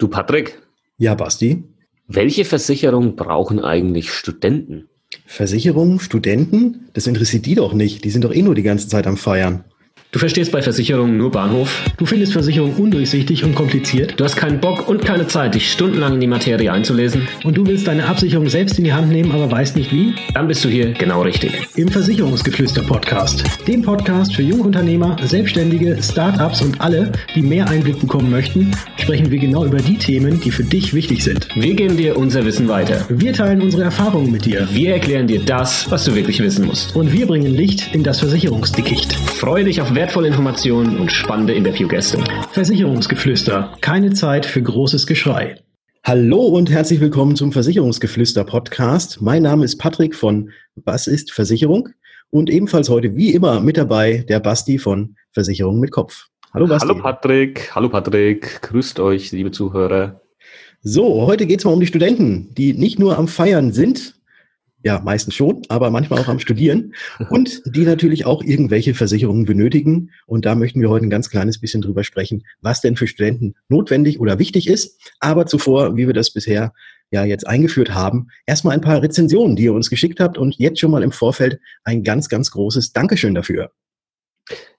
Du Patrick? Ja, Basti? Welche Versicherung brauchen eigentlich Studenten? Versicherungen, Studenten? Das interessiert die doch nicht. Die sind doch eh nur die ganze Zeit am Feiern. Du verstehst bei Versicherungen nur Bahnhof. Du findest Versicherungen undurchsichtig und kompliziert. Du hast keinen Bock und keine Zeit, dich stundenlang in die Materie einzulesen. Und du willst deine Absicherung selbst in die Hand nehmen, aber weißt nicht wie? Dann bist du hier genau richtig. Im Versicherungsgeflüster-Podcast. Dem Podcast für Jungunternehmer, Selbstständige, Startups und alle, die mehr Einblick bekommen möchten, sprechen wir genau über die Themen, die für dich wichtig sind. Wir geben dir unser Wissen weiter. Wir teilen unsere Erfahrungen mit dir. Wir erklären dir das, was du wirklich wissen musst. Und wir bringen Licht in das Versicherungsdickicht. Freue dich auf wertvolle Informationen und spannende Interviewgäste. Versicherungsgeflüster. Keine Zeit für großes Geschrei. Hallo und herzlich willkommen zum Versicherungsgeflüster-Podcast. Mein Name ist Patrick von Was ist Versicherung? Und ebenfalls heute wie immer mit dabei der Basti von Versicherung mit Kopf. Hallo Basti. Hallo Patrick. Grüßt euch, liebe Zuhörer. So, heute geht es mal um die Studenten, die nicht nur am Feiern sind, ja, meistens schon, aber manchmal auch am Studieren und die natürlich auch irgendwelche Versicherungen benötigen. Und da möchten wir heute ein ganz kleines bisschen drüber sprechen, was denn für Studenten notwendig oder wichtig ist. Aber zuvor, wie wir das bisher ja jetzt eingeführt haben, erstmal ein paar Rezensionen, die ihr uns geschickt habt und jetzt schon mal im Vorfeld ein ganz, ganz großes Dankeschön dafür.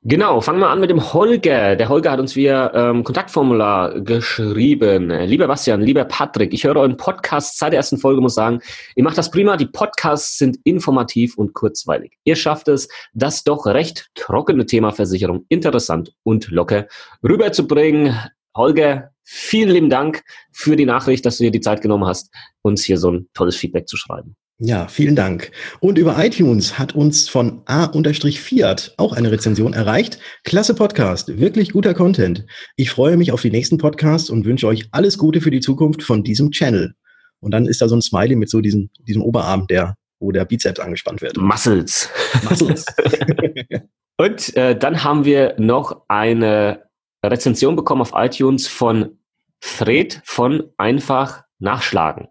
Genau, fangen wir an mit dem Holger. Der Holger hat uns via Kontaktformular geschrieben. Lieber Bastian, lieber Patrick, ich höre euren Podcast seit der ersten Folge, muss sagen, ihr macht das prima, die Podcasts sind informativ und kurzweilig. Ihr schafft es, das doch recht trockene Thema Versicherung interessant und locker rüberzubringen. Holger, vielen lieben Dank für die Nachricht, dass du dir die Zeit genommen hast, uns hier so ein tolles Feedback zu schreiben. Ja, vielen Dank. Und über iTunes hat uns von A-Fiat auch eine Rezension erreicht. Klasse Podcast, wirklich guter Content. Ich freue mich auf die nächsten Podcasts und wünsche euch alles Gute für die Zukunft von diesem Channel. Und dann ist da so ein Smiley mit so diesem Oberarm, wo der Bizeps angespannt wird. Muscles. Und dann haben wir noch eine Rezension bekommen auf iTunes von Fred von Einfach Nachschlagen.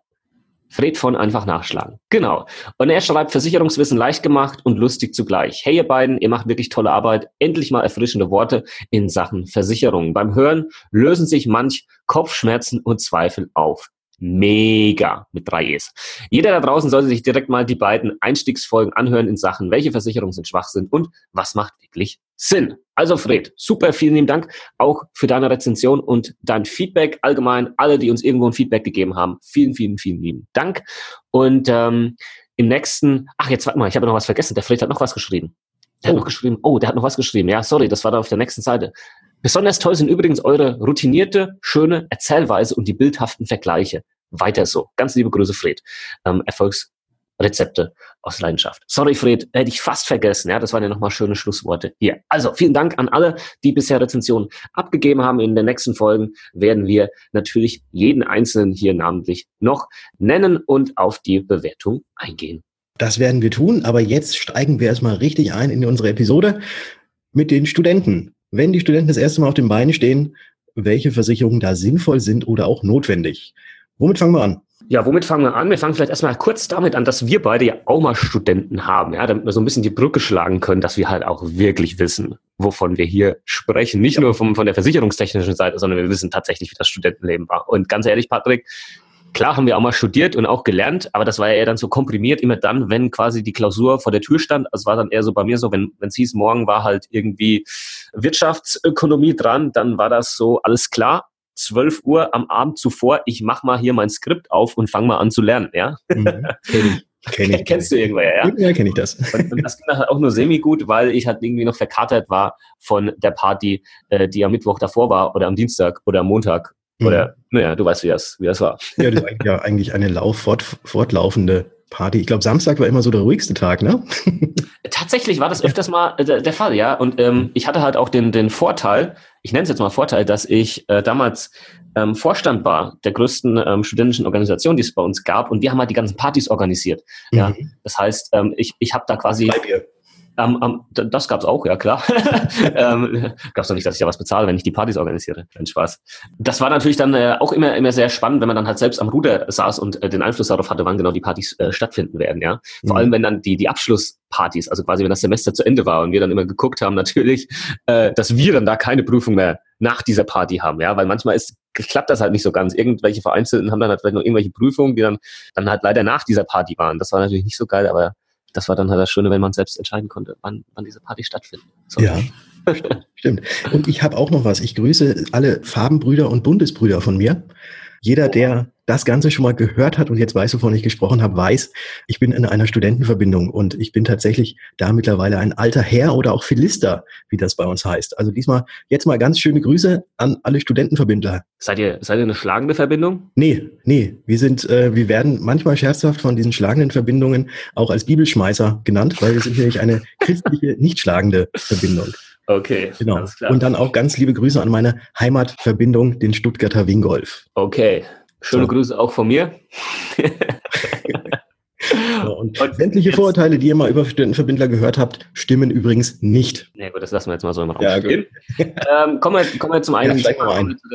Fred von Einfach Nachschlagen. Genau. Und er schreibt, Versicherungswissen leicht gemacht und lustig zugleich. Hey ihr beiden, ihr macht wirklich tolle Arbeit. Endlich mal erfrischende Worte in Sachen Versicherungen. Beim Hören lösen sich manch Kopfschmerzen und Zweifel auf. Mega. Mit 3 E's. Jeder da draußen sollte sich direkt mal die beiden Einstiegsfolgen anhören in Sachen, welche Versicherungen sind Schwachsinn und was macht wirklich Sinn. Also Fred, super, vielen lieben Dank auch für deine Rezension und dein Feedback. Allgemein alle, die uns irgendwo ein Feedback gegeben haben, vielen, vielen, vielen lieben Dank. Und im nächsten, jetzt warte mal, ich habe noch was vergessen. Der Fred hat noch was geschrieben. Ja, sorry, das war da auf der nächsten Seite. Besonders toll sind übrigens eure routinierte, schöne Erzählweise und die bildhaften Vergleiche. Weiter so. Ganz liebe Grüße, Fred. Erfolgsrezepte aus Leidenschaft. Sorry, Fred, hätte ich fast vergessen. Ja, das waren ja nochmal schöne Schlussworte hier. Also, vielen Dank an alle, die bisher Rezensionen abgegeben haben. In den nächsten Folgen werden wir natürlich jeden Einzelnen hier namentlich noch nennen und auf die Bewertung eingehen. Das werden wir tun, aber jetzt steigen wir erstmal richtig ein in unsere Episode mit den Studenten. Wenn die Studenten das erste Mal auf den Beinen stehen, welche Versicherungen da sinnvoll sind oder auch notwendig. Womit fangen wir an? Ja, womit fangen wir an? Wir fangen vielleicht erstmal kurz damit an, dass wir beide ja auch mal Studenten haben, ja, damit wir so ein bisschen die Brücke schlagen können, dass wir halt auch wirklich wissen, wovon wir hier sprechen. Nicht nur von der versicherungstechnischen Seite, sondern wir wissen tatsächlich, wie das Studentenleben war. Und ganz ehrlich, Patrick, klar haben wir auch mal studiert und auch gelernt, aber das war ja eher dann so komprimiert, immer dann, wenn quasi die Klausur vor der Tür stand. Also war dann eher so bei mir so, wenn es hieß, morgen war halt irgendwie Wirtschaftsökonomie dran, dann war das so, alles klar. 12 Uhr am Abend zuvor, ich mache mal hier mein Skript auf und fange mal an zu lernen, ja? Kenn ich. Kennst du irgendwann, ja? Ja, kenne ich das. Und das ging halt auch nur semi-gut, weil ich halt irgendwie noch verkatert war von der Party, die am Mittwoch davor war oder am Dienstag oder am Montag. Oder, naja, du weißt, wie das war. Ja, das war ja eigentlich eine fortlaufende Party. Ich glaube, Samstag war immer so der ruhigste Tag, ne? Tatsächlich war das öfters mal der Fall, ja. Und ich hatte halt auch den Vorteil, ich nenne es jetzt mal Vorteil, dass ich damals Vorstand war der größten studentischen Organisation, die es bei uns gab. Und wir haben halt die ganzen Partys organisiert. Mhm. Ja, das heißt, ich habe da quasi... das gab's auch, ja klar. Gab's doch nicht, dass ich da was bezahle, wenn ich die Partys organisiere. Kein Spaß. Das war natürlich dann auch immer sehr spannend, wenn man dann halt selbst am Ruder saß und den Einfluss darauf hatte, wann genau die Partys stattfinden werden. Ja, vor allem wenn dann die Abschlusspartys, also quasi wenn das Semester zu Ende war und wir dann immer geguckt haben, natürlich, dass wir dann da keine Prüfung mehr nach dieser Party haben, ja, weil manchmal ist klappt das halt nicht so ganz. Irgendwelche Vereinzelten haben dann halt vielleicht noch irgendwelche Prüfungen, die dann halt leider nach dieser Party waren. Das war natürlich nicht so geil, aber das war dann halt das Schöne, wenn man selbst entscheiden konnte, wann diese Party stattfindet. So. Ja, stimmt. Und ich habe auch noch was. Ich grüße alle Farbenbrüder und Bundesbrüder von mir. Jeder, der das Ganze schon mal gehört hat und jetzt weiß, wovon ich gesprochen habe, weiß, ich bin in einer Studentenverbindung und ich bin tatsächlich da mittlerweile ein alter Herr oder auch Philister, wie das bei uns heißt. Also jetzt mal ganz schöne Grüße an alle Studentenverbindler. Seid ihr eine schlagende Verbindung? Nee. Wir werden manchmal scherzhaft von diesen schlagenden Verbindungen auch als Bibelschmeißer genannt, weil wir sind nämlich eine christliche, nicht schlagende Verbindung. Okay, genau. Alles klar. Und dann auch ganz liebe Grüße an meine Heimatverbindung, den Stuttgarter Wingolf. Okay, schöne Grüße auch von mir. Und sämtliche Vorurteile, die ihr mal über Studentenverbindler gehört habt, stimmen übrigens nicht. Nee, gut, das lassen wir jetzt mal so im Raum stehen. Kommen wir zum einen zu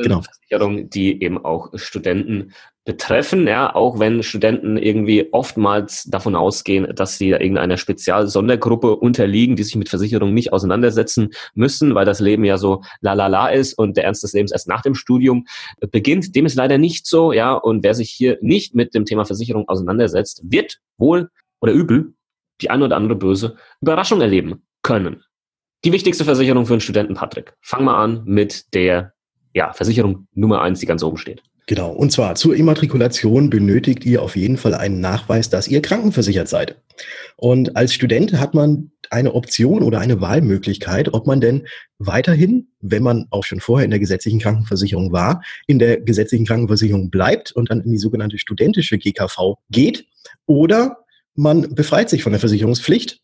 den Versicherungen, die eben auch Studenten betreffen, ja, auch wenn Studenten irgendwie oftmals davon ausgehen, dass sie irgendeiner Spezial-Sondergruppe unterliegen, die sich mit Versicherungen nicht auseinandersetzen müssen, weil das Leben ja so la ist und der Ernst des Lebens erst nach dem Studium beginnt. Dem ist leider nicht so, ja, und wer sich hier nicht mit dem Thema Versicherung auseinandersetzt, wird wohl oder übel die eine oder andere böse Überraschung erleben können. Die wichtigste Versicherung für einen Studenten, Patrick. Fang mal an mit der Versicherung Nummer 1, die ganz oben steht. Genau, und zwar zur Immatrikulation benötigt ihr auf jeden Fall einen Nachweis, dass ihr krankenversichert seid. Und als Student hat man eine Option oder eine Wahlmöglichkeit, ob man denn weiterhin, wenn man auch schon vorher in der gesetzlichen Krankenversicherung war, in der gesetzlichen Krankenversicherung bleibt und dann in die sogenannte studentische GKV geht, oder man befreit sich von der Versicherungspflicht.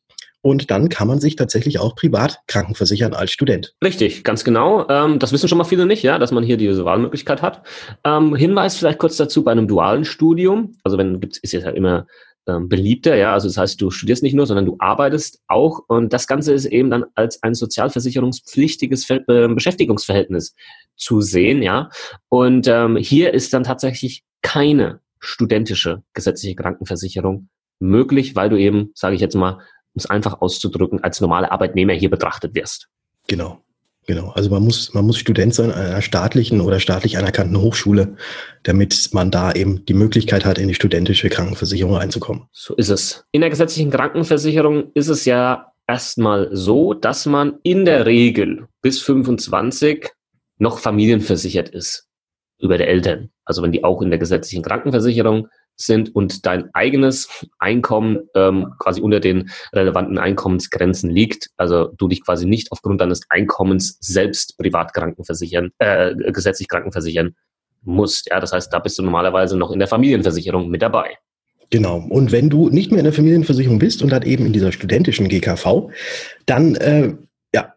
Und dann kann man sich tatsächlich auch privat krankenversichern als Student. Richtig, ganz genau. Das wissen schon mal viele nicht, ja, dass man hier diese Wahlmöglichkeit hat. Hinweis vielleicht kurz dazu bei einem dualen Studium. Also ist jetzt halt immer beliebter, ja. Also das heißt, du studierst nicht nur, sondern du arbeitest auch. Und das Ganze ist eben dann als ein sozialversicherungspflichtiges Beschäftigungsverhältnis zu sehen, ja. Und hier ist dann tatsächlich keine studentische gesetzliche Krankenversicherung möglich, weil du eben, sage ich jetzt mal, um es einfach auszudrücken, als normaler Arbeitnehmer hier betrachtet wirst. Genau. Also man muss Student sein an einer staatlichen oder staatlich anerkannten Hochschule, damit man da eben die Möglichkeit hat, in die studentische Krankenversicherung einzukommen. So ist es. In der gesetzlichen Krankenversicherung ist es ja erstmal so, dass man in der Regel bis 25 noch familienversichert ist über die Eltern. Also wenn die auch in der gesetzlichen Krankenversicherung sind und dein eigenes Einkommen quasi unter den relevanten Einkommensgrenzen liegt, also du dich quasi nicht aufgrund deines Einkommens selbst privat gesetzlich krankenversichern musst. Ja, das heißt, da bist du normalerweise noch in der Familienversicherung mit dabei. Genau. Und wenn du nicht mehr in der Familienversicherung bist und dann eben in dieser studentischen GKV, dann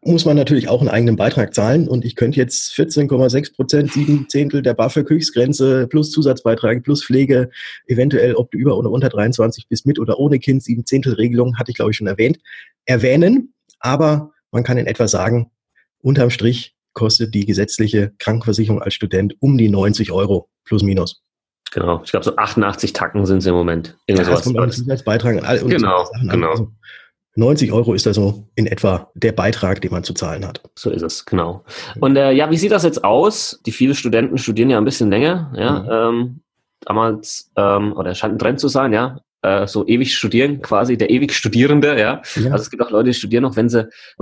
muss man natürlich auch einen eigenen Beitrag zahlen und ich könnte jetzt 14,6%, 7/10 der BAföG-Höchstgrenze plus Zusatzbeiträge plus Pflege, eventuell ob du über oder unter 23 bist, mit oder ohne Kind, 7/10-Regelung, hatte ich glaube ich schon erwähnt, erwähnen, aber man kann in etwa sagen, unterm Strich kostet die gesetzliche Krankenversicherung als Student um die 90 € plus minus. Genau, ich glaube so 88 Tacken sind es im Moment. Zusatzbeitrag und all und genau, Sachen genau. Also, 90 € ist also in etwa der Beitrag, den man zu zahlen hat. So ist es, genau. Und wie sieht das jetzt aus? Die vielen Studenten studieren ja ein bisschen länger. Ja? Mhm. Damals scheint ein Trend zu sein, ja. So ewig studieren quasi, der ewig Studierende, ja. Also es gibt auch Leute, die studieren noch, die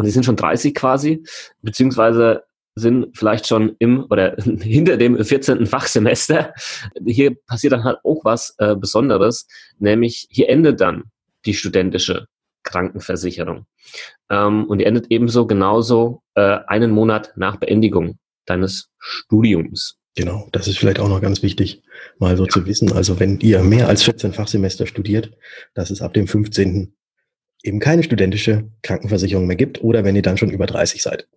sind schon 30 quasi, beziehungsweise sind vielleicht schon hinter dem 14. Fachsemester. Hier passiert dann halt auch was Besonderes, nämlich hier endet dann die studentische Krankenversicherung. Und die endet ebenso genauso einen Monat nach Beendigung deines Studiums. Genau, das ist vielleicht auch noch ganz wichtig, mal so zu wissen. Also wenn ihr mehr als 14 Fachsemester studiert, dass es ab dem 15. eben keine studentische Krankenversicherung mehr gibt oder wenn ihr dann schon über 30 seid.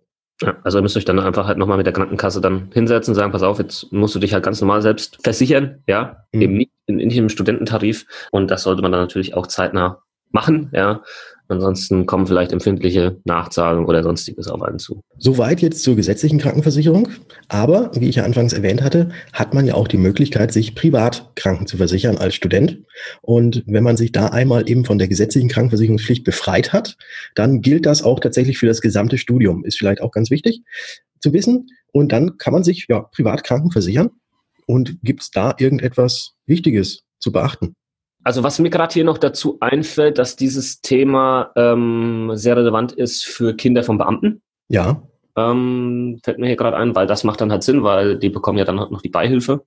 Ja, also müsst ihr euch dann einfach halt nochmal mit der Krankenkasse dann hinsetzen und sagen, pass auf, jetzt musst du dich halt ganz normal selbst versichern, ja, eben nicht im Studententarif. Und das sollte man dann natürlich auch zeitnah machen, ja. Ansonsten kommen vielleicht empfindliche Nachzahlungen oder Sonstiges auf einen zu. Soweit jetzt zur gesetzlichen Krankenversicherung. Aber, wie ich ja anfangs erwähnt hatte, hat man ja auch die Möglichkeit, sich privat kranken zu versichern als Student. Und wenn man sich da einmal eben von der gesetzlichen Krankenversicherungspflicht befreit hat, dann gilt das auch tatsächlich für das gesamte Studium. Ist vielleicht auch ganz wichtig zu wissen. Und dann kann man sich ja privat krankenversichern. Und gibt es da irgendetwas Wichtiges zu beachten? Also was mir gerade hier noch dazu einfällt, dass dieses Thema sehr relevant ist für Kinder von Beamten. Ja. Fällt mir hier gerade ein, weil das macht dann halt Sinn, weil die bekommen ja dann halt noch die Beihilfe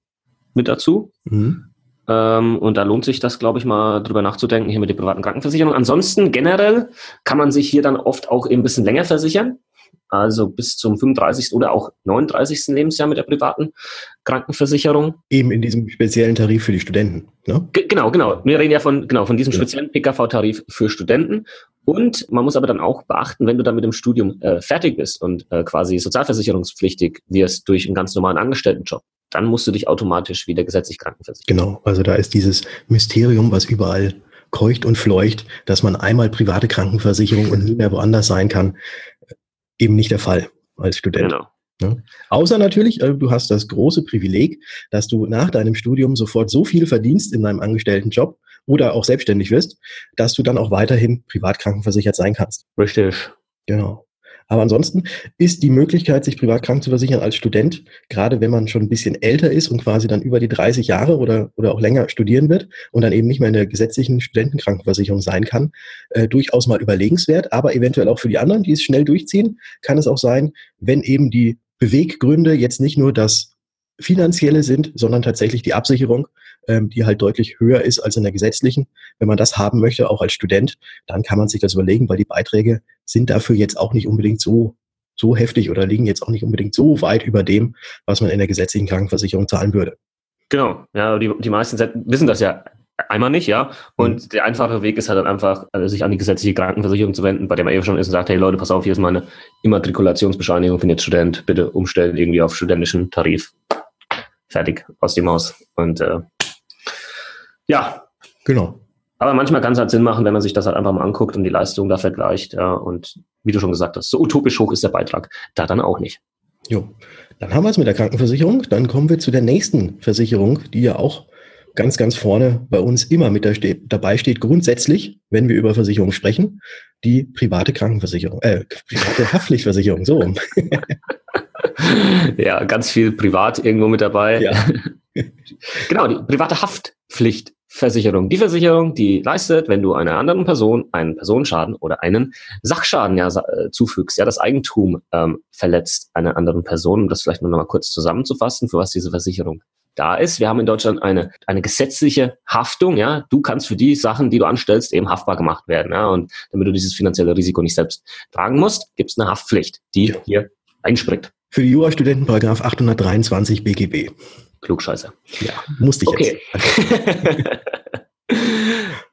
mit dazu. Mhm. Und da lohnt sich das, glaube ich, mal drüber nachzudenken, hier mit der privaten Krankenversicherung. Ansonsten generell kann man sich hier dann oft auch ein bisschen länger versichern. Also bis zum 35. oder auch 39. Lebensjahr mit der privaten Krankenversicherung. Eben in diesem speziellen Tarif für die Studenten, ne? Genau. Wir reden ja von diesem speziellen PKV-Tarif für Studenten. Und man muss aber dann auch beachten, wenn du dann mit dem Studium fertig bist und quasi sozialversicherungspflichtig wirst durch einen ganz normalen Angestelltenjob, dann musst du dich automatisch wieder gesetzlich krankenversichern. Genau, also da ist dieses Mysterium, was überall keucht und fleucht, dass man einmal private Krankenversicherung und nie mehr woanders sein kann, eben nicht der Fall als Student. Genau. Ja. Außer natürlich, du hast das große Privileg, dass du nach deinem Studium sofort so viel verdienst in deinem Angestelltenjob oder auch selbstständig wirst, dass du dann auch weiterhin privat krankenversichert sein kannst. Richtig. Genau. Aber ansonsten ist die Möglichkeit, sich privat krank zu versichern als Student, gerade wenn man schon ein bisschen älter ist und quasi dann über die 30 Jahre oder auch länger studieren wird und dann eben nicht mehr in der gesetzlichen Studentenkrankenversicherung sein kann, durchaus mal überlegenswert. Aber eventuell auch für die anderen, die es schnell durchziehen, kann es auch sein, wenn eben die Beweggründe jetzt nicht nur das Finanzielle sind, sondern tatsächlich die Absicherung, die halt deutlich höher ist als in der gesetzlichen. Wenn man das haben möchte, auch als Student, dann kann man sich das überlegen, weil die Beiträge sind dafür jetzt auch nicht unbedingt so heftig oder liegen jetzt auch nicht unbedingt so weit über dem, was man in der gesetzlichen Krankenversicherung zahlen würde. Genau, ja, die meisten wissen das ja einmal nicht, ja. Und der einfache Weg ist halt dann einfach, sich an die gesetzliche Krankenversicherung zu wenden, bei der man eben schon ist und sagt, hey Leute, pass auf, hier ist meine Immatrikulationsbescheinigung, bin jetzt Student, bitte umstellen irgendwie auf studentischen Tarif. Fertig, aus dem Haus. Und ja, genau. Aber manchmal kann es halt Sinn machen, wenn man sich das halt einfach mal anguckt und die Leistung da vergleicht. Ja, und wie du schon gesagt hast, so utopisch hoch ist der Beitrag da dann auch nicht. Jo, dann haben wir es mit der Krankenversicherung. Dann kommen wir zu der nächsten Versicherung, die ja auch ganz, ganz vorne bei uns immer mit dabei steht, grundsätzlich, wenn wir über Versicherungen sprechen, die private Krankenversicherung, private Haftpflichtversicherung, so rum. Ja, ganz viel privat irgendwo mit dabei. Ja. Genau, die private Haftpflichtversicherung. Die Versicherung, die leistet, wenn du einer anderen Person einen Personenschaden oder einen Sachschaden zufügst, ja, das Eigentum verletzt einer anderen Person. Um das vielleicht nur noch mal kurz zusammenzufassen, für was diese Versicherung da ist. Wir haben in Deutschland eine gesetzliche Haftung. Ja, du kannst für die Sachen, die du anstellst, eben haftbar gemacht werden. Ja, und damit du dieses finanzielle Risiko nicht selbst tragen musst, gibt es eine Haftpflicht, die hier einspringt. Für die Jurastudenten Paragraph 823 BGB. Klugscheiße. Ja, musste ich jetzt.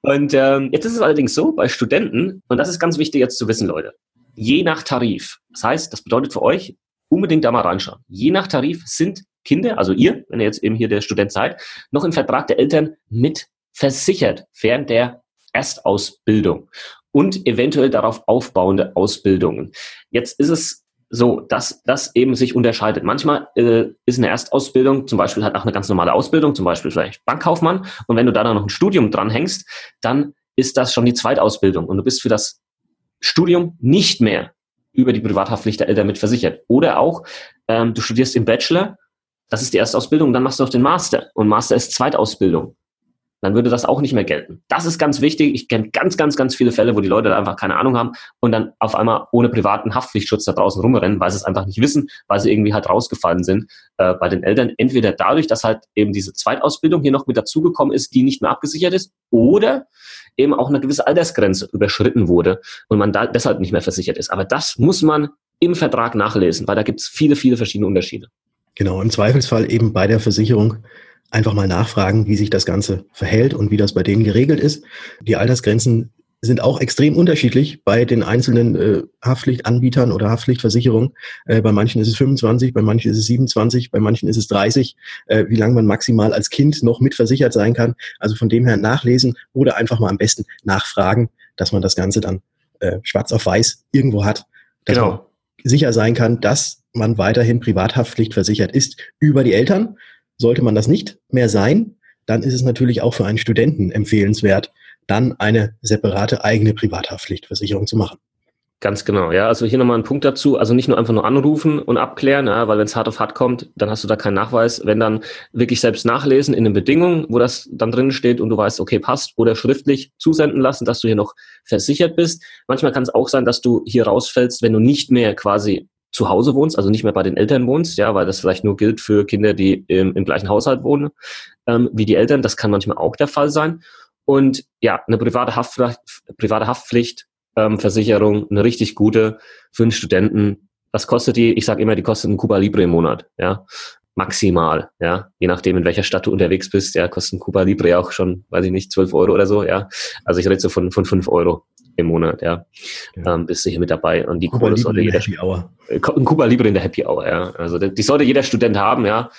Und jetzt ist es allerdings so, bei Studenten, und das ist ganz wichtig jetzt zu wissen, Leute, je nach Tarif, das heißt, das bedeutet für euch, unbedingt da mal reinschauen. Je nach Tarif sind Kinder, also ihr, wenn ihr jetzt eben hier der Student seid, noch im Vertrag der Eltern mit versichert während der Erstausbildung und eventuell darauf aufbauende Ausbildungen. Jetzt ist es so, dass das eben sich unterscheidet. Manchmal ist eine Erstausbildung zum Beispiel halt auch eine ganz normale Ausbildung, zum Beispiel vielleicht Bankkaufmann. Und wenn du da dann noch ein Studium dranhängst, dann ist das schon die Zweitausbildung. Und du bist für das Studium nicht mehr über die Privathaftpflicht der Eltern mit versichert. Oder auch, du studierst im Bachelor, das ist die Erstausbildung, dann machst du noch den Master. Und Master ist Zweitausbildung. Dann würde das auch nicht mehr gelten. Das ist ganz wichtig. Ich kenne ganz, ganz, ganz viele Fälle, wo die Leute da einfach keine Ahnung haben und dann auf einmal ohne privaten Haftpflichtschutz da draußen rumrennen, weil sie es einfach nicht wissen, weil sie irgendwie halt rausgefallen sind bei den Eltern. Entweder dadurch, dass halt eben diese Zweitausbildung hier noch mit dazugekommen ist, die nicht mehr abgesichert ist, oder eben auch eine gewisse Altersgrenze überschritten wurde und man da deshalb nicht mehr versichert ist. Aber das muss man im Vertrag nachlesen, weil da gibt es viele, viele verschiedene Unterschiede. Genau, im Zweifelsfall eben bei der Versicherung einfach mal nachfragen, wie sich das Ganze verhält und wie das bei denen geregelt ist. Die Altersgrenzen sind auch extrem unterschiedlich bei den einzelnen Haftpflichtanbietern oder Haftpflichtversicherungen. Bei manchen ist es 25, bei manchen ist es 27, bei manchen ist es 30, wie lange man maximal als Kind noch mitversichert sein kann. Also von dem her nachlesen oder einfach mal am besten nachfragen, dass man das Ganze dann schwarz auf weiß irgendwo hat, dass man sicher sein kann, dass man weiterhin Privathaftpflicht versichert ist über die Eltern. Sollte man das nicht mehr sein, dann ist es natürlich auch für einen Studenten empfehlenswert, dann eine separate eigene Privathaftpflichtversicherung zu machen. Ganz genau, ja. Also hier nochmal ein Punkt dazu. Also nicht nur einfach nur anrufen und abklären, ja, weil wenn es hart auf hart kommt, dann hast du da keinen Nachweis. Wenn dann wirklich selbst nachlesen in den Bedingungen, wo das dann drin steht und du weißt, okay, passt, oder schriftlich zusenden lassen, dass du hier noch versichert bist. Manchmal kann es auch sein, dass du hier rausfällst, wenn du nicht mehr quasi zu Hause wohnst, also nicht mehr bei den Eltern wohnst, ja, weil das vielleicht nur gilt für Kinder, die im gleichen Haushalt wohnen wie die Eltern. Das kann manchmal auch der Fall sein. Und ja, eine private Haftpflicht Versicherung, eine richtig gute für einen Studenten. Was kostet die? Ich sage immer, die kostet ein Cuba Libre im Monat, ja, maximal, ja, je nachdem, in welcher Stadt du unterwegs bist, ja, kostet ein Cuba Libre auch schon, weiß ich nicht, 12 € oder so, ja, also ich rede so von 5 € im Monat, ja, ja. Bist du hier mit dabei und die Cuba Libre sollte jeder, ein Cuba Libre in der Happy Hour, ja, also die sollte jeder Student haben, ja,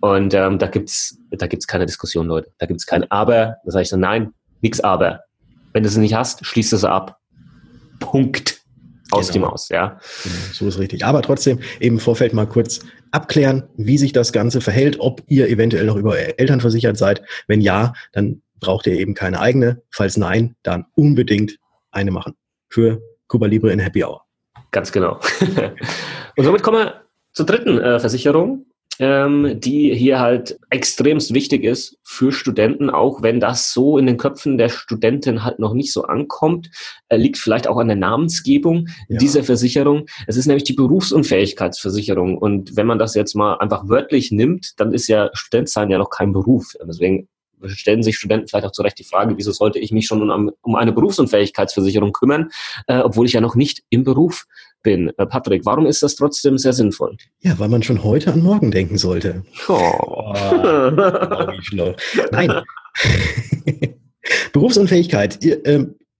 und da gibt's keine Diskussion, Leute, da gibt's kein Aber, da sage ich so, nein, nix Aber, wenn du es nicht hast, schließt es ab. Punkt. Aus dem Aus, ja. Genau, so ist richtig. Aber trotzdem eben im Vorfeld mal kurz abklären, wie sich das Ganze verhält, ob ihr eventuell noch über Eltern versichert seid. Wenn ja, dann braucht ihr eben keine eigene. Falls nein, dann unbedingt eine machen. Für Cuba Libre in Happy Hour. Ganz genau. Und somit kommen wir zur dritten Versicherung, die hier halt extremst wichtig ist für Studenten, auch wenn das so in den Köpfen der Studenten halt noch nicht so ankommt, liegt vielleicht auch an der Namensgebung dieser Versicherung. Es ist nämlich die Berufsunfähigkeitsversicherung und wenn man das jetzt mal einfach wörtlich nimmt, dann ist ja Studentsein ja noch kein Beruf. Deswegen stellen sich Studenten vielleicht auch zu Recht die Frage, wieso sollte ich mich schon um eine Berufsunfähigkeitsversicherung kümmern, obwohl ich ja noch nicht im Beruf bin. Patrick, warum ist das trotzdem sehr sinnvoll? Ja, weil man schon heute an morgen denken sollte. Nein. Berufsunfähigkeit.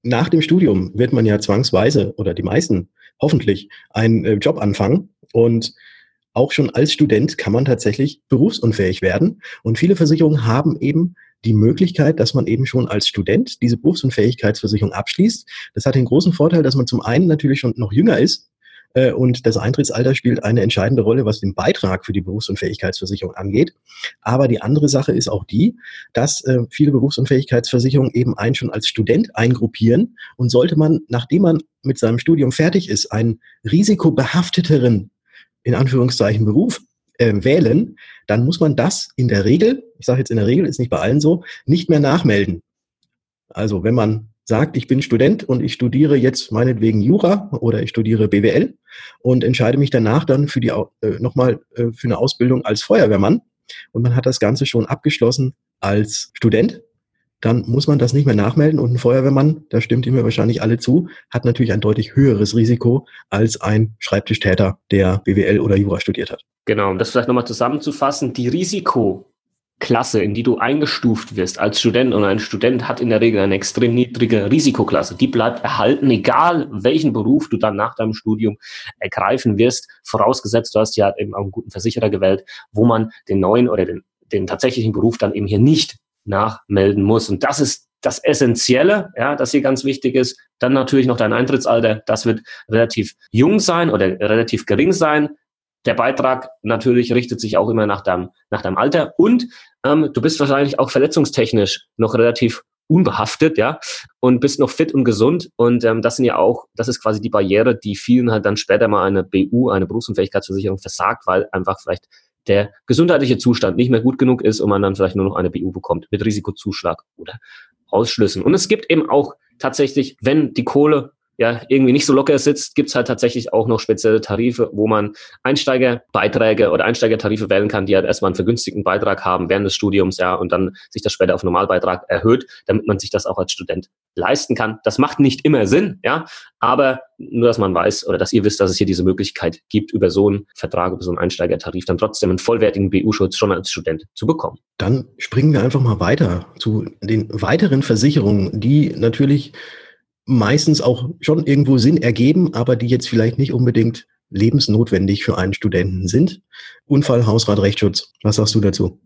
Nach dem Studium wird man ja zwangsweise, oder die meisten hoffentlich, einen Job anfangen und auch schon als Student kann man tatsächlich berufsunfähig werden und viele Versicherungen haben eben die Möglichkeit, dass man eben schon als Student diese Berufsunfähigkeitsversicherung abschließt. Das hat den großen Vorteil, dass man zum einen natürlich schon noch jünger ist und das Eintrittsalter spielt eine entscheidende Rolle, was den Beitrag für die Berufsunfähigkeitsversicherung angeht. Aber die andere Sache ist auch die, dass viele Berufsunfähigkeitsversicherungen eben einen schon als Student eingruppieren und sollte man, nachdem man mit seinem Studium fertig ist, einen risikobehafteteren, in Anführungszeichen, Beruf wählen, dann muss man das in der Regel, ich sage jetzt in der Regel, ist nicht bei allen so, nicht mehr nachmelden. Also wenn man sagt, ich bin Student und ich studiere jetzt meinetwegen Jura oder ich studiere BWL und entscheide mich danach dann für die für eine Ausbildung als Feuerwehrmann und man hat das Ganze schon abgeschlossen als Student, dann muss man das nicht mehr nachmelden und ein Feuerwehrmann, da stimmt ihm ja wahrscheinlich alle zu, hat natürlich ein deutlich höheres Risiko als ein Schreibtischtäter, der BWL oder Jura studiert hat. Genau, um das vielleicht nochmal zusammenzufassen, die Risikoklasse, in die du eingestuft wirst als Student und ein Student hat in der Regel eine extrem niedrige Risikoklasse, die bleibt erhalten, egal welchen Beruf du dann nach deinem Studium ergreifen wirst, vorausgesetzt, du hast ja eben auch einen guten Versicherer gewählt, wo man den neuen oder den tatsächlichen Beruf dann eben hier nicht nachmelden muss. Und das ist das Essentielle, ja, das hier ganz wichtig ist. Dann natürlich noch dein Eintrittsalter. Das wird relativ jung sein oder relativ gering sein. Der Beitrag natürlich richtet sich auch immer nach deinem Alter. Und du bist wahrscheinlich auch verletzungstechnisch noch relativ unbehaftet, ja, und bist noch fit und gesund. Und das ist quasi die Barriere, die vielen halt dann später mal eine BU, eine Berufsunfähigkeitsversicherung versagt, weil einfach vielleicht der gesundheitliche Zustand nicht mehr gut genug ist und man dann vielleicht nur noch eine BU bekommt mit Risikozuschlag oder Ausschlüssen. Und es gibt eben auch tatsächlich, wenn die Kohle ja irgendwie nicht so locker sitzt, gibt's halt tatsächlich auch noch spezielle Tarife, wo man Einsteigerbeiträge oder Einsteigertarife wählen kann, die halt erstmal einen vergünstigten Beitrag haben während des Studiums, ja, und dann sich das später auf Normalbeitrag erhöht, damit man sich das auch als Student leisten kann. Das macht nicht immer Sinn, ja, aber nur, dass man weiß oder dass ihr wisst, dass es hier diese Möglichkeit gibt, über so einen Vertrag, über so einen Einsteigertarif dann trotzdem einen vollwertigen BU-Schutz schon als Student zu bekommen. Dann springen wir einfach mal weiter zu den weiteren Versicherungen, die natürlich meistens auch schon irgendwo Sinn ergeben, aber die jetzt vielleicht nicht unbedingt lebensnotwendig für einen Studenten sind. Unfall, Hausrat, Rechtsschutz. Was sagst du dazu?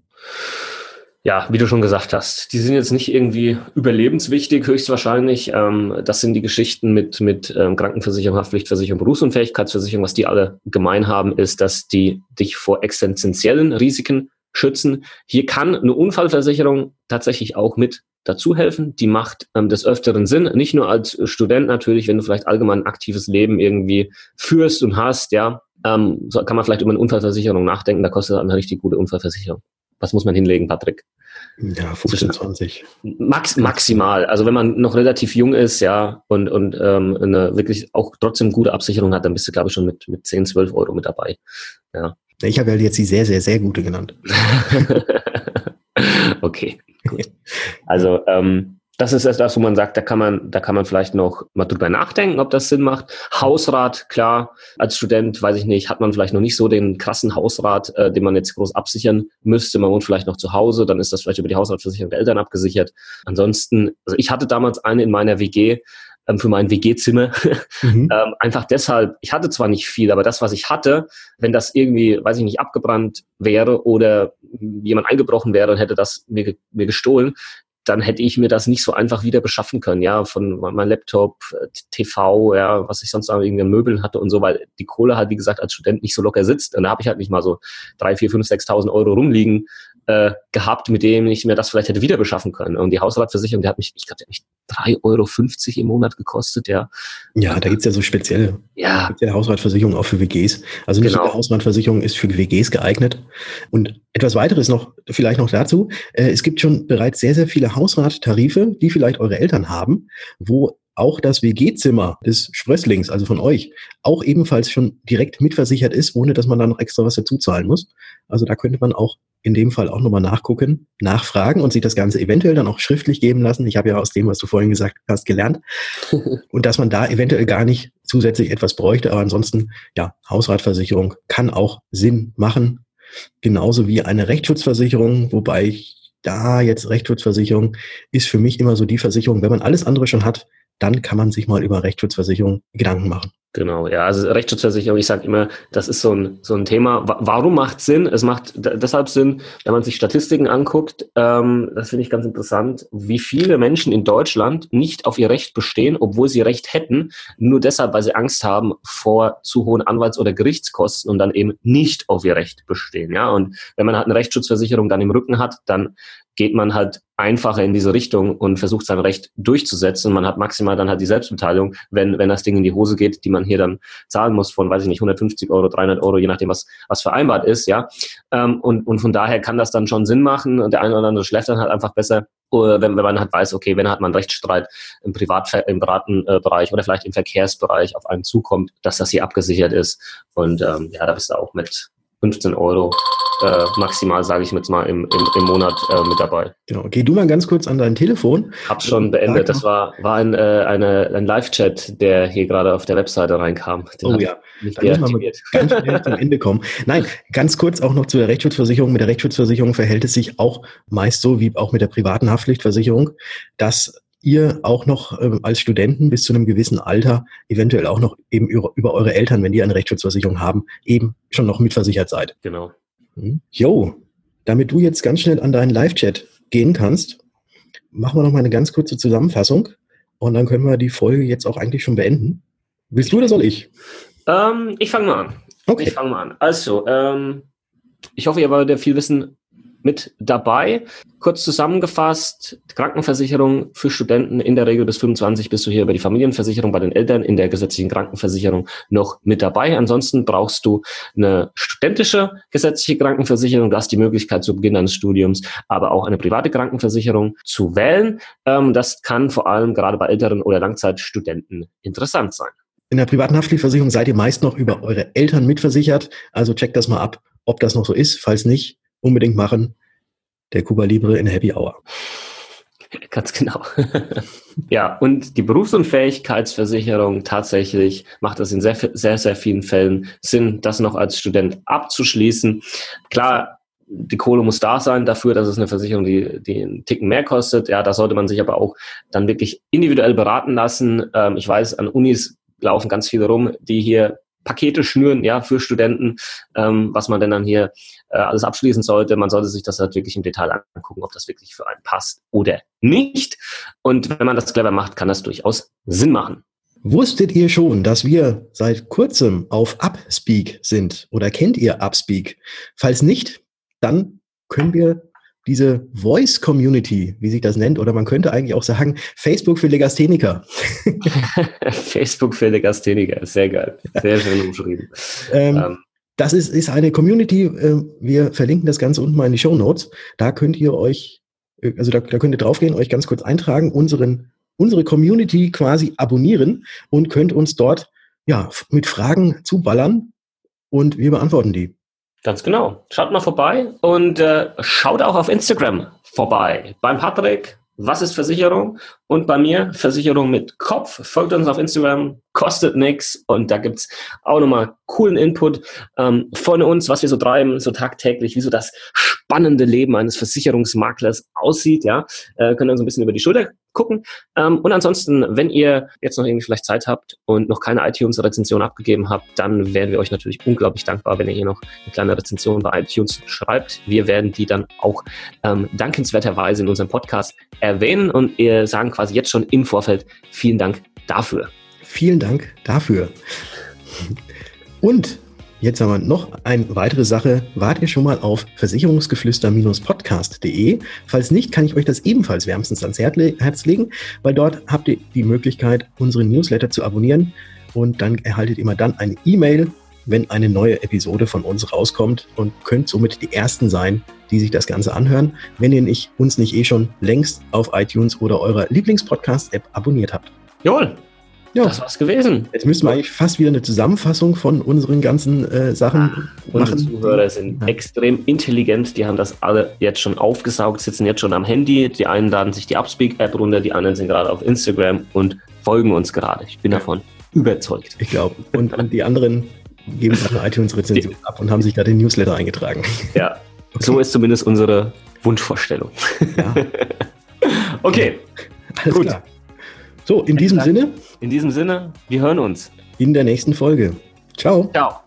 Ja, wie du schon gesagt hast, die sind jetzt nicht irgendwie überlebenswichtig, höchstwahrscheinlich. Das sind die Geschichten mit Krankenversicherung, Haftpflichtversicherung, Berufsunfähigkeitsversicherung. Was die alle gemein haben, ist, dass die dich vor existenziellen Risiken schützen. Hier kann eine Unfallversicherung tatsächlich auch mit dazu helfen. Die macht des Öfteren Sinn, nicht nur als Student natürlich, wenn du vielleicht allgemein ein aktives Leben irgendwie führst und hast, ja, so kann man vielleicht über eine Unfallversicherung nachdenken, da kostet eine richtig gute Unfallversicherung. Was muss man hinlegen, Patrick? Ja, 15, 20. Maximal. Also wenn man noch relativ jung ist, ja, und eine wirklich auch trotzdem gute Absicherung hat, dann bist du, glaube ich, schon mit 10, 12 Euro mit dabei. Ja. Ich habe ja jetzt die sehr, sehr, sehr gute genannt. Okay, gut. Also das ist das, wo man sagt, da kann man vielleicht noch mal drüber nachdenken, ob das Sinn macht. Hausrat, klar, als Student, weiß ich nicht, hat man vielleicht noch nicht so den krassen Hausrat, den man jetzt groß absichern müsste. Man wohnt vielleicht noch zu Hause, dann ist das vielleicht über die Hausratversicherung der Eltern abgesichert. Ansonsten, also ich hatte damals eine in meiner WG, für mein WG-Zimmer. Mhm. Einfach deshalb, ich hatte zwar nicht viel, aber das, was ich hatte, wenn das irgendwie, weiß ich nicht, abgebrannt wäre oder jemand eingebrochen wäre und hätte das mir gestohlen, dann hätte ich mir das nicht so einfach wieder beschaffen können, ja, von meinem Laptop, TV, ja, was ich sonst noch irgendwie an Möbeln hatte und so, weil die Kohle halt, wie gesagt, als Student nicht so locker sitzt. Und da habe ich halt nicht mal so 3.000, 4.000, 5.000, 6.000 Euro rumliegen gehabt, mit dem ich mir das vielleicht hätte wieder beschaffen können. Und die Hausratversicherung, die hat mich, ich glaube, die hat mich 3,50 € im Monat gekostet, ja. Ja, da gibt's ja so spezielle Hausratversicherung auch für WGs. Also nicht jede Hausratversicherung ist für WGs geeignet. Und etwas weiteres noch, vielleicht noch dazu. Es gibt schon bereits sehr, sehr viele Hausrattarife, die vielleicht eure Eltern haben, wo auch das WG-Zimmer des Sprösslings, also von euch, auch ebenfalls schon direkt mitversichert ist, ohne dass man da noch extra was dazu zahlen muss. Also da könnte man auch in dem Fall auch nochmal nachgucken, nachfragen und sich das Ganze eventuell dann auch schriftlich geben lassen. Ich habe ja aus dem, was du vorhin gesagt hast, gelernt. Und dass man da eventuell gar nicht zusätzlich etwas bräuchte. Aber ansonsten, ja, Hausratversicherung kann auch Sinn machen. Genauso wie eine Rechtsschutzversicherung, wobei Rechtsschutzversicherung ist für mich immer so die Versicherung, wenn man alles andere schon hat, dann kann man sich mal über Rechtsschutzversicherung Gedanken machen. Genau, ja, also Rechtsschutzversicherung, ich sage immer, das ist so ein Thema. Warum macht es Sinn? Es macht deshalb Sinn, wenn man sich Statistiken anguckt, das finde ich ganz interessant, wie viele Menschen in Deutschland nicht auf ihr Recht bestehen, obwohl sie Recht hätten, nur deshalb, weil sie Angst haben vor zu hohen Anwalts- oder Gerichtskosten und dann eben nicht auf ihr Recht bestehen. Ja, und wenn man halt eine Rechtsschutzversicherung dann im Rücken hat, dann geht man halt einfacher in diese Richtung und versucht sein Recht durchzusetzen. Man hat maximal dann halt die Selbstbeteiligung, wenn das Ding in die Hose geht, die man hier dann zahlen muss von, weiß ich nicht, 150 Euro, 300 Euro, je nachdem, was vereinbart ist, ja. Und von daher kann das dann schon Sinn machen und der eine oder andere schläft dann halt einfach besser, wenn man halt weiß, okay, wenn hat man einen Rechtsstreit im Privatbereich oder vielleicht im Verkehrsbereich auf einen zukommt, dass das hier abgesichert ist. Und ja, da bist du auch mit 15 Euro maximal, sage ich jetzt mal, im Monat mit dabei. Genau. Geh du mal ganz kurz an dein Telefon. Hab's schon beendet. Das war ein Live-Chat, der hier gerade auf der Webseite reinkam. Da müssen wir ganz schnell zum Ende kommen. Nein, ganz kurz auch noch zu der Rechtsschutzversicherung. Mit der Rechtsschutzversicherung verhält es sich auch meist so, wie auch mit der privaten Haftpflichtversicherung, dass ihr auch noch als Studenten bis zu einem gewissen Alter eventuell auch noch eben über eure Eltern, wenn die eine Rechtsschutzversicherung haben, eben schon noch mitversichert seid. Genau. Jo, damit du jetzt ganz schnell an deinen Live-Chat gehen kannst, machen wir noch mal eine ganz kurze Zusammenfassung und dann können wir die Folge jetzt auch eigentlich schon beenden. Willst du oder soll ich? Ich fange mal an. Okay. Also, ich hoffe, ihr habt viel Wissen mit dabei. Kurz zusammengefasst, Krankenversicherung für Studenten in der Regel bis 25 bist du hier über die Familienversicherung bei den Eltern in der gesetzlichen Krankenversicherung noch mit dabei. Ansonsten brauchst du eine studentische gesetzliche Krankenversicherung. Du hast die Möglichkeit zu Beginn deines Studiums, aber auch eine private Krankenversicherung zu wählen. Das kann vor allem gerade bei älteren oder Langzeitstudenten interessant sein. In der privaten Haftpflichtversicherung seid ihr meist noch über eure Eltern mitversichert. Also checkt das mal ab, ob das noch so ist. Falls nicht, unbedingt machen. Der Cuba Libre in Happy Hour. Ganz genau. Ja, und die Berufsunfähigkeitsversicherung tatsächlich macht das in sehr, sehr, sehr vielen Fällen Sinn, das noch als Student abzuschließen. Klar, die Kohle muss da sein dafür, dass es eine Versicherung, die einen Ticken mehr kostet. Ja, da sollte man sich aber auch dann wirklich individuell beraten lassen. Ich weiß, an Unis laufen ganz viele rum, die hier Pakete schnüren, ja, für Studenten, was man denn dann hier alles abschließen sollte. Man sollte sich das halt wirklich im Detail angucken, ob das wirklich für einen passt oder nicht. Und wenn man das clever macht, kann das durchaus Sinn machen. Wusstet ihr schon, dass wir seit kurzem auf Upspeak sind? Oder kennt ihr Upspeak? Falls nicht, dann können wir diese Voice-Community, wie sich das nennt, oder man könnte eigentlich auch sagen, Facebook für Legastheniker. Facebook für Legastheniker, sehr geil, sehr schön umschrieben. Das ist eine Community, wir verlinken das Ganze unten mal in die Shownotes. Da könnt ihr euch, also da könnt ihr draufgehen, euch ganz kurz eintragen, unsere Community quasi abonnieren und könnt uns dort ja mit Fragen zuballern und wir beantworten die. Ganz genau. Schaut mal vorbei und schaut auch auf Instagram vorbei. Beim Patrick, was ist Versicherung? Und bei mir, Versicherung mit Kopf. Folgt uns auf Instagram, kostet nichts und da gibt es auch nochmal coolen Input von uns, was wir so treiben, so tagtäglich, wie so das spannende Leben eines Versicherungsmaklers aussieht. Ja, könnt ihr uns ein bisschen über die Schulter gucken. Und ansonsten, wenn ihr jetzt noch irgendwie vielleicht Zeit habt und noch keine iTunes-Rezension abgegeben habt, dann wären wir euch natürlich unglaublich dankbar, wenn ihr hier noch eine kleine Rezension bei iTunes schreibt. Wir werden die dann auch dankenswerterweise in unserem Podcast erwähnen und ihr sagen quasi jetzt schon im Vorfeld vielen Dank dafür. Vielen Dank dafür. Und jetzt haben wir noch eine weitere Sache. Wart ihr schon mal auf versicherungsgeflüster-podcast.de? Falls nicht, kann ich euch das ebenfalls wärmstens ans Herz legen, weil dort habt ihr die Möglichkeit, unseren Newsletter zu abonnieren und dann erhaltet ihr immer dann eine E-Mail, wenn eine neue Episode von uns rauskommt und könnt somit die Ersten sein, die sich das Ganze anhören, wenn ihr uns nicht eh schon längst auf iTunes oder eurer Lieblingspodcast-App abonniert habt. Jawohl. Ja. Das war's gewesen. Jetzt müssen wir eigentlich fast wieder eine Zusammenfassung von unseren ganzen Sachen machen. Unsere Zuhörer sind extrem intelligent, die haben das alle jetzt schon aufgesaugt, sitzen jetzt schon am Handy, die einen laden sich die Upspeak-App runter, die anderen sind gerade auf Instagram und folgen uns gerade. Ich bin davon überzeugt. Ich glaube. Und die anderen geben gerade eine iTunes-Rezension ab und haben sich gerade den Newsletter eingetragen. Ja, okay. So ist zumindest unsere Wunschvorstellung. Ja. Okay, alles gut. Klar. So, in diesem Sinne. Wir hören uns. In der nächsten Folge. Ciao. Ciao.